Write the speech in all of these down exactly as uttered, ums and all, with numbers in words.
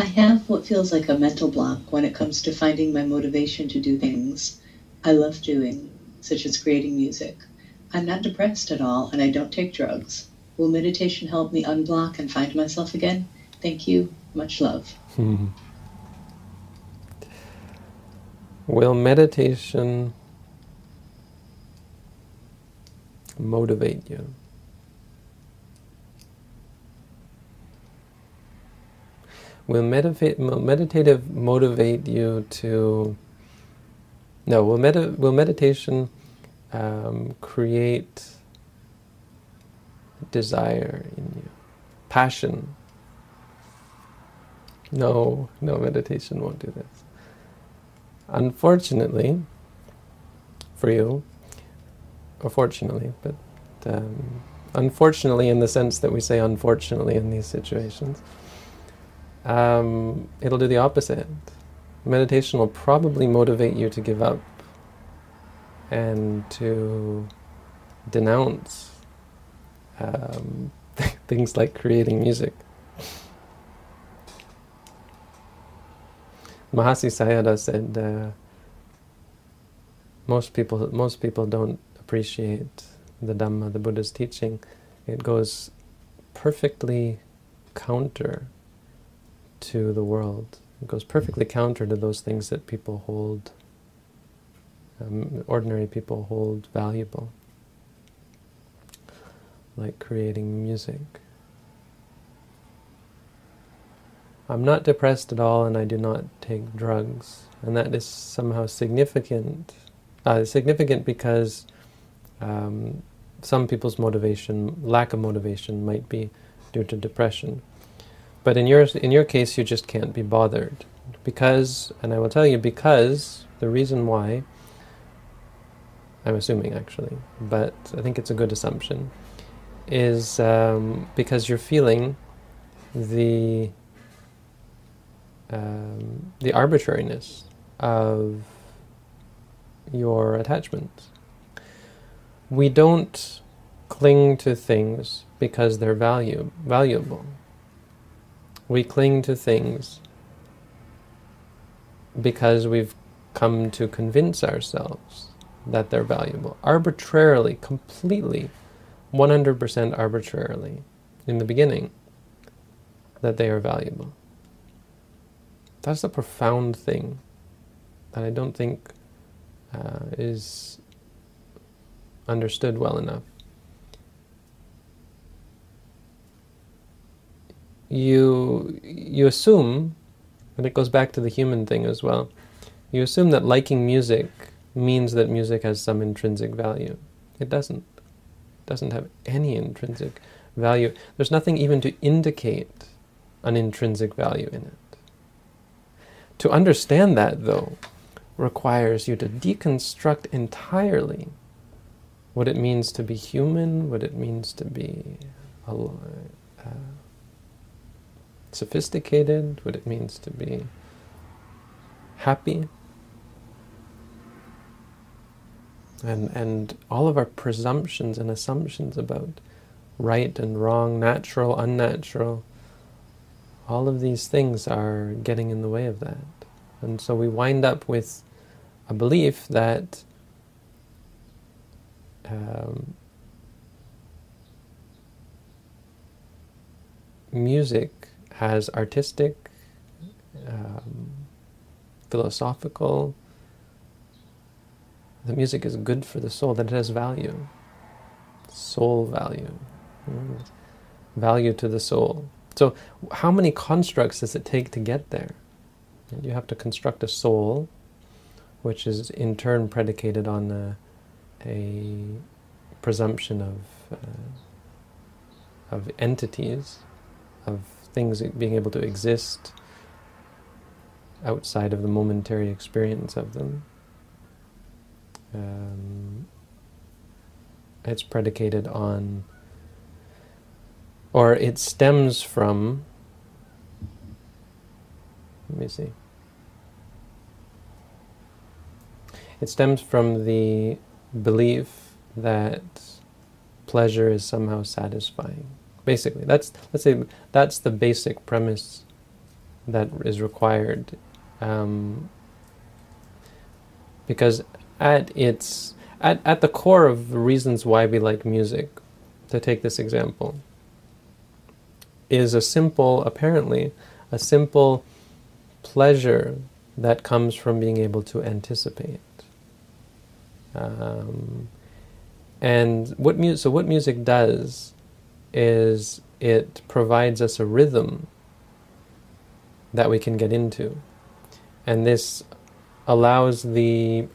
I have what feels like a mental block when it comes to finding my motivation to do things I love doing, such as creating music. I'm not depressed at all, and I don't take drugs. Will meditation help me unblock and find myself again? Thank you. Much love. Hmm. Will meditation motivate you? Will medita- meditative motivate you to... No, will, medi- will meditation um, create desire in you? Passion? No, no, meditation won't do this. Unfortunately, for you, or fortunately, but um, unfortunately in the sense that we say unfortunately in these situations, um, it'll do the opposite. Meditation will probably motivate you to give up and to denounce um, th- things like creating music. Mahasi Sayadaw said, uh, "Most people, most people don't appreciate the Dhamma, the Buddha's teaching. It goes perfectly counter to the world. It goes perfectly counter to those things that people hold, um, ordinary people hold valuable, like creating music." I'm not depressed at all, and I do not take drugs. And that is somehow significant. Uh, significant because um, some people's motivation, lack of motivation, might be due to depression. But in your in your case, you just can't be bothered because, and I will tell you because the reason why. I'm assuming actually, but I think it's a good assumption, is um, because you're feeling the. Um, the arbitrariness of your attachments. We don't cling to things because they're value, valuable. We cling to things because we've come to convince ourselves that they're valuable. Arbitrarily, completely, one hundred percent arbitrarily, in the beginning, that they are valuable. That's a profound thing that I don't think uh, is understood well enough. You, you assume, and it goes back to the human thing as well, you assume that liking music means that music has some intrinsic value. It doesn't. It doesn't have any intrinsic value. There's nothing even to indicate an intrinsic value in it. To understand that, though, requires you to deconstruct entirely what it means to be human, what it means to be uh, sophisticated, what it means to be happy. And, and all of our presumptions and assumptions about right and wrong, natural, unnatural, all of these things are getting in the way of that. And so we wind up with a belief that um, music has artistic, um, philosophical, that music is good for the soul, that it has value, soul value, mm, value to the soul. So how many constructs does it take to get there? You have to construct a soul, which is in turn predicated on a, a presumption of, uh, of entities, of things being able to exist outside of the momentary experience of them. Um, it's predicated on... or it stems from, let me see, it stems from the belief that pleasure is somehow satisfying. Basically, that's, let's say, that's the basic premise that is required, um, because at its at at the core of the reasons why we like music, to take this example, is a simple, apparently, a simple pleasure that comes from being able to anticipate. Um, and what mu- so what music does is it provides us a rhythm that we can get into, and this allows the,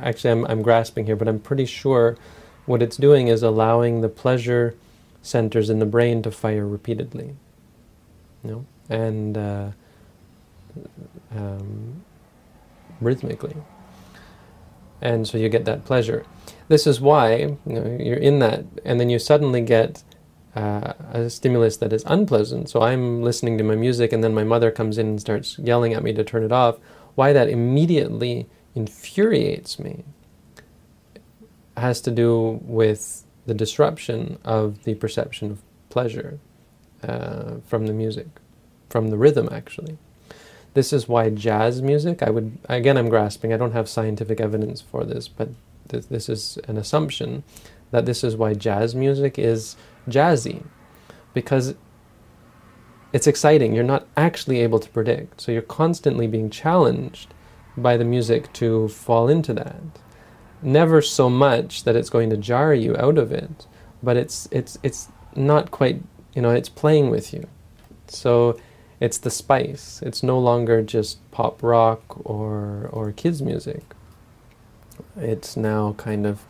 actually I'm, I'm grasping here, but I'm pretty sure what it's doing is allowing the pleasure centers in the brain to fire repeatedly, you know, and uh, um, rhythmically. And so you get that pleasure. This is why, you know, you're in that, and then you suddenly get uh, a stimulus that is unpleasant. So I'm listening to my music, and then my mother comes in and starts yelling at me to turn it off. Why that immediately infuriates me has to do with the disruption of the perception of pleasure uh, from the music, from the rhythm, actually. This is why jazz music, I would, again I'm grasping, I don't have scientific evidence for this, but th this is an assumption that this is why jazz music is jazzy, because it's exciting, you're not actually able to predict, so you're constantly being challenged by the music to fall into that. Never so much that it's going to jar you out of it, but it's, it's, it's not quite, you know, it's playing with you. So it's the spice. It's no longer just pop rock or, or kids music. It's now kind of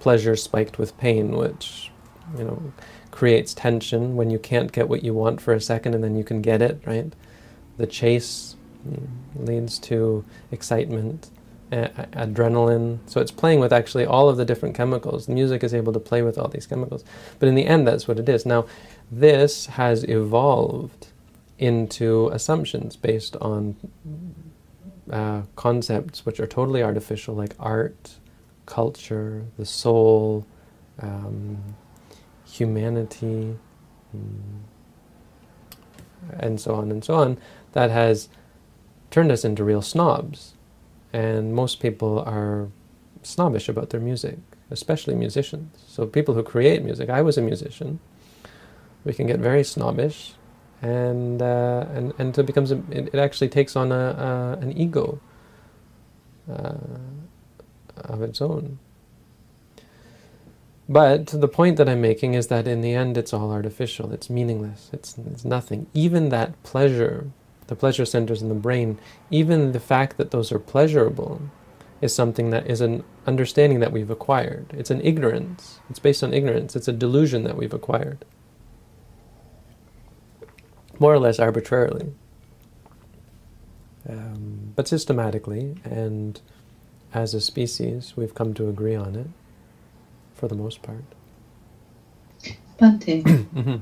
pleasure spiked with pain, which, you know, creates tension when you can't get what you want for a second and then you can get it, right? The chase leads to excitement, adrenaline. So it's playing with actually all of the different chemicals. The music is able to play with all these chemicals. But in the end, that's what it is. Now, this has evolved into assumptions based on uh, concepts which are totally artificial, like art, culture, the soul, um, humanity, and so on and so on, that has turned us into real snobs. And most people are snobbish about their music, especially musicians. So people who create music, I was a musician, we can get very snobbish, and uh, and and so it becomes a, it, it actually takes on a, a an ego uh, of its own. But the point that I'm making is that in the end, it's all artificial. It's meaningless. It's it's nothing. Even that pleasure, the pleasure centers in the brain. Even the fact that those are pleasurable, is something that is an understanding that we've acquired. It's an ignorance. It's based on ignorance. It's a delusion that we've acquired, more or less arbitrarily, um, but systematically, and as a species, we've come to agree on it, for the most part. Bhante, mm-hmm.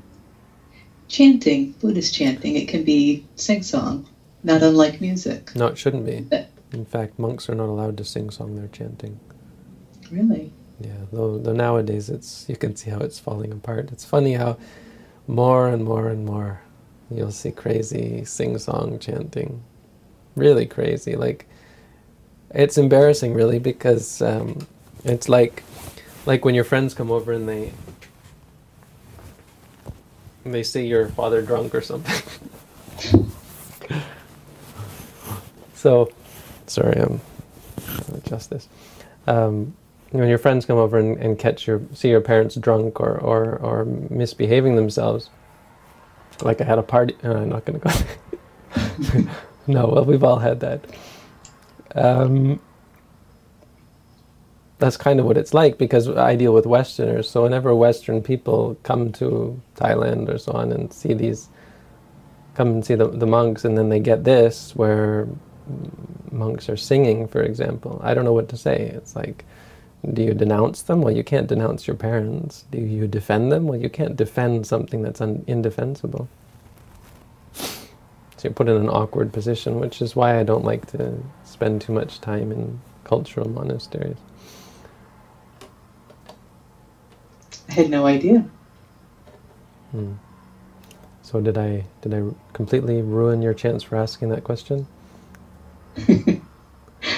Chanting, Buddhist chanting, it can be sing-song, not unlike music. No, it shouldn't be. In fact, monks are not allowed to sing-song their chanting. Really? Yeah, though, though nowadays it's, you can see how it's falling apart. It's funny how more and more and more you'll see crazy sing-song chanting, really crazy. Like, it's embarrassing, really, because um, it's like, like when your friends come over and they and they see your father drunk or something. So, sorry, I'm I'll adjust this. Um, when your friends come over and, and catch your see your parents drunk or or, or misbehaving themselves. Like I had a party, oh, I'm not going to go. No, well, we've all had that. Um, that's kind of what it's like, because I deal with Westerners, so whenever Western people come to Thailand or so on and see these, come and see the, the monks, and then they get this, where monks are singing, for example. I don't know what to say. It's like, do you denounce them? Well, you can't denounce your parents. Do you defend them? Well, you can't defend something that's un indefensible. So you're put in an awkward position, which is why I don't like to spend too much time in cultural monasteries. I had no idea. Hmm. So did I did I completely ruin your chance for asking that question?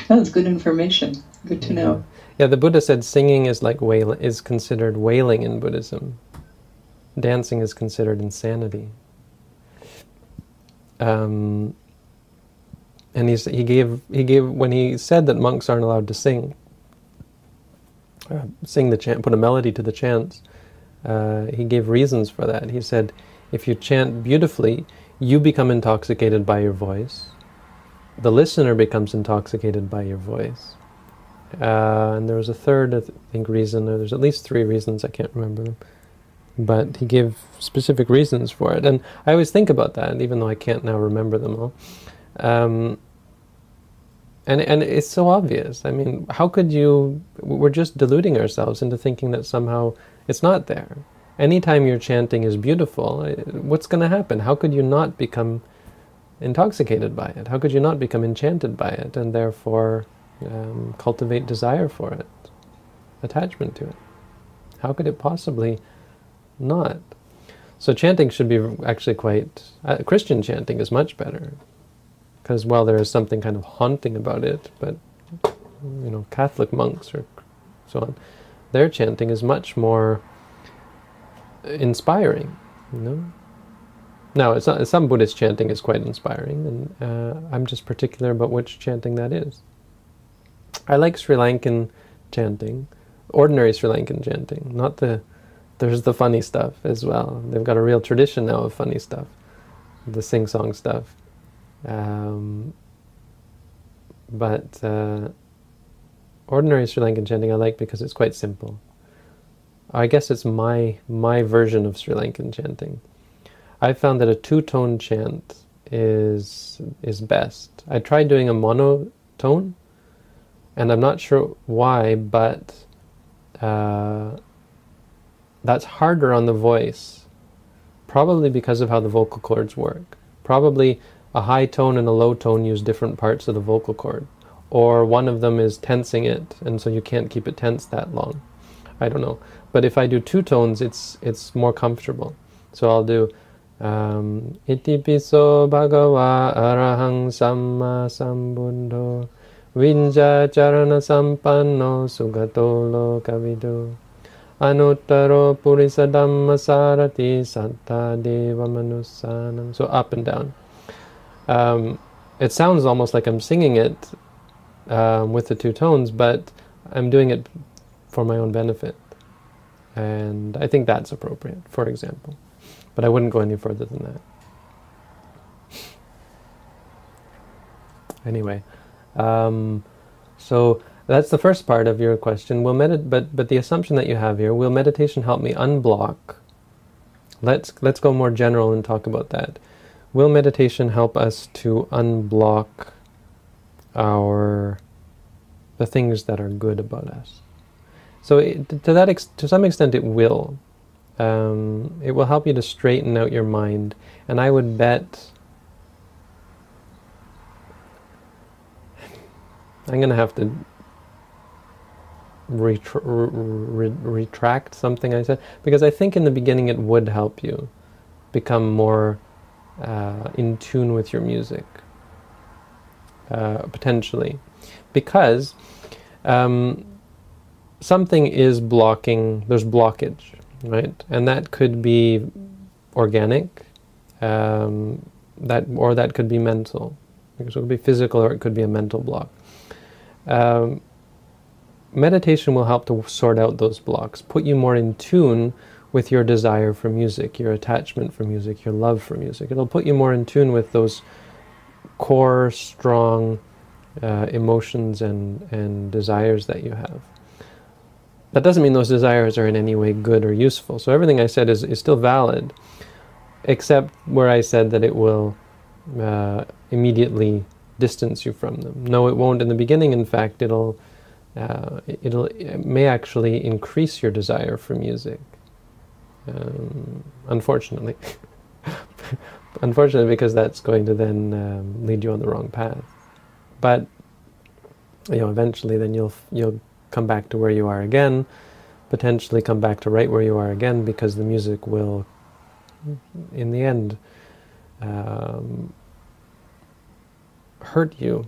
That's good information. Good to know. Yeah, the Buddha said singing is like wail is considered wailing in Buddhism. Dancing is considered insanity. Um, and he he gave he gave when he said that monks aren't allowed to sing. Uh, sing the chant, put a melody to the chants. Uh, he gave reasons for that. He said, if you chant beautifully, you become intoxicated by your voice. The listener becomes intoxicated by your voice. Uh, and there was a third, I think, reason. Or there's at least three reasons. I can't remember them. But he gave specific reasons for it. And I always think about that, even though I can't now remember them all. Um, and, and it's so obvious. I mean, how could you... We're just deluding ourselves into thinking that somehow it's not there. Anytime your chanting is beautiful, what's going to happen? How could you not become intoxicated by it? How could you not become enchanted by it and therefore um, cultivate desire for it, attachment to it? How could it possibly... not. So chanting should be actually quite... Uh, Christian chanting is much better. Because while there is something kind of haunting about it, but, you know, Catholic monks or so on, their chanting is much more inspiring, you know? Now, it's not, some Buddhist chanting is quite inspiring, and uh, I'm just particular about which chanting that is. I like Sri Lankan chanting, ordinary Sri Lankan chanting, not the... There's the funny stuff as well. They've got a real tradition now of funny stuff, the sing-song stuff. Um, but uh, ordinary Sri Lankan chanting I like because it's quite simple. I guess it's my my version of Sri Lankan chanting. I found that a two-tone chant is is best. I tried doing a monotone, and I'm not sure why, but. Uh, That's harder on the voice, probably because of how the vocal cords work. Probably a high tone and a low tone use different parts of the vocal cord, or one of them is tensing it, and so you can't keep it tense that long. I don't know. But if I do two tones, it's it's more comfortable. So I'll do um, Iti piso bhagava arahang samma sambuddho vinja charana sampanno sugato lokavido Anuttaro purisa dhamma sarati satta deva manusanam. So up and down. Um, it sounds almost like I'm singing it um, with the two tones, but I'm doing it for my own benefit. And I think that's appropriate, for example. But I wouldn't go any further than that. Anyway, um, so... That's the first part of your question. Will medit but but the assumption that you have here, will meditation help me unblock? Let's let's go more general and talk about that. Will meditation help us to unblock our the things that are good about us? So it, to that ex to some extent, it will. Um, it will help you to straighten out your mind, and I would bet. I'm going to have to. Retra re retract something I said, because I think in the beginning it would help you become more uh, in tune with your music, uh, potentially, because um, something is blocking, there's blockage, right? And that could be organic, um, that or that could be mental, because it could be physical or it could be a mental block. Um, Meditation will help to sort out those blocks, put you more in tune with your desire for music, your attachment for music, your love for music. It'll put you more in tune with those core, strong uh, emotions and, and desires that you have. That doesn't mean those desires are in any way good or useful. So everything I said is, is still valid, except where I said that it will uh, immediately distance you from them. No, it won't in the beginning. In fact, it'll... Uh, it'll, it may actually increase your desire for music, um, unfortunately. Unfortunately, because that's going to then um, lead you on the wrong path. But, you know, eventually then you'll, you'll come back to where you are again, potentially come back to right where you are again, because the music will in the end um, hurt you.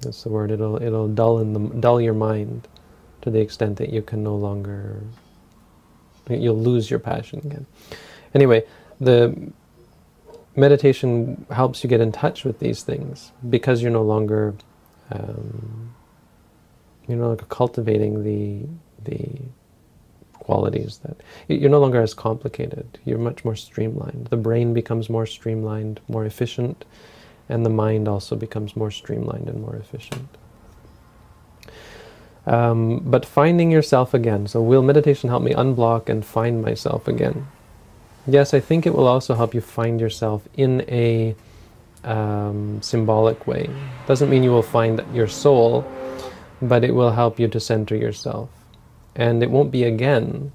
That's the word. It'll it'll dull in the dull your mind to the extent that you can no longer. You'll lose your passion again. Anyway, the meditation helps you get in touch with these things because you're no longer um, you're no longer cultivating the the qualities that you're no longer as complicated. You're much more streamlined. The brain becomes more streamlined, more efficient, and the mind also becomes more streamlined and more efficient. Um, but finding yourself again. So will meditation help me unblock and find myself again? Yes, I think it will also help you find yourself in a um, symbolic way. Doesn't mean you will find your soul, but it will help you to center yourself. And it won't be again,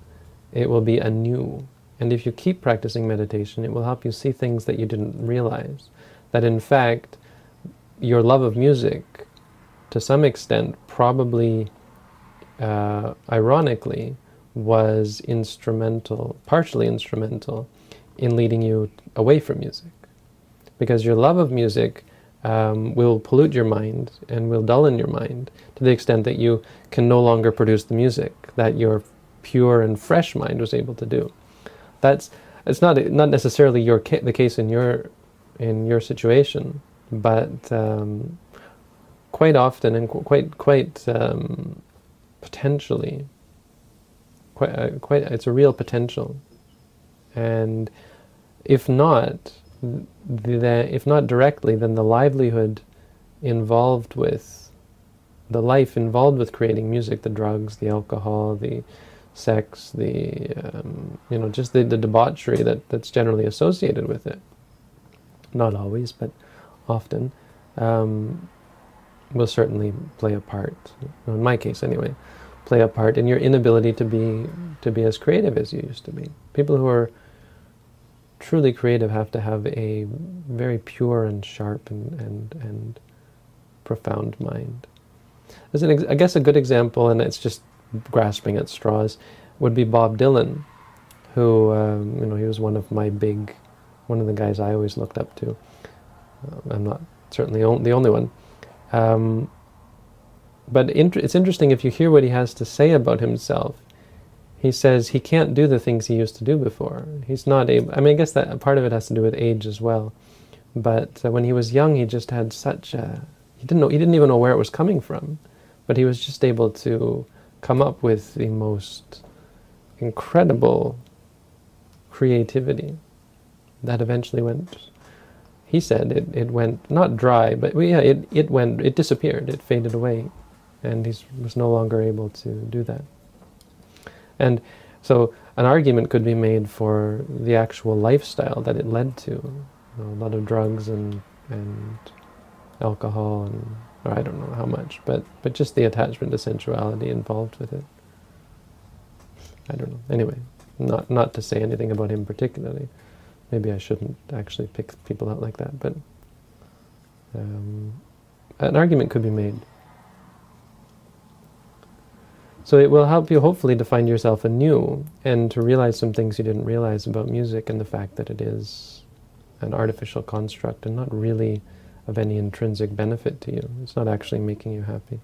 it will be anew. And if you keep practicing meditation, it will help you see things that you didn't realize. That in fact, your love of music, to some extent, probably, uh, ironically, was instrumental, partially instrumental, in leading you away from music. Because your love of music um, will pollute your mind and will dull in your mind to the extent that you can no longer produce the music that your pure and fresh mind was able to do. That's it's not not necessarily your ca the case in your in your situation, but. Um, Quite often and quite, quite um, potentially, quite, uh, quite, it's a real potential. And if not, the, if not directly, then the livelihood involved with, the life involved with creating music, the drugs, the alcohol, the sex, the, um, you know, just the, the debauchery that, that's generally associated with it. Not always, but often. Um, will certainly play a part, in my case anyway, play a part in your inability to be to be as creative as you used to be. People who are truly creative have to have a very pure and sharp and, and, and profound mind. As an ex I guess a good example, and it's just grasping at straws, would be Bob Dylan, who, um, you know, he was one of my big, one of the guys I always looked up to. I'm not certainly on, the only one. Um, but inter it's interesting if you hear what he has to say about himself. He says he can't do the things he used to do before. He's not able. I mean, I guess that part of it has to do with age as well. But uh, when he was young, he just had such a he didn't know he didn't even know where it was coming from, but he was just able to come up with the most incredible creativity that eventually went. He said it, it went, not dry, but yeah, it, it went, it disappeared, it faded away, and he was no longer able to do that. And so an argument could be made for the actual lifestyle that it led to, you know, a lot of drugs and, and alcohol, and or I don't know how much, but, but just the attachment to sensuality involved with it. I don't know, anyway, not, not to say anything about him particularly. Maybe I shouldn't actually pick people out like that, but um, an argument could be made. So it will help you, hopefully, to find yourself anew and to realize some things you didn't realize about music and the fact that it is an artificial construct and not really of any intrinsic benefit to you. It's not actually making you happy.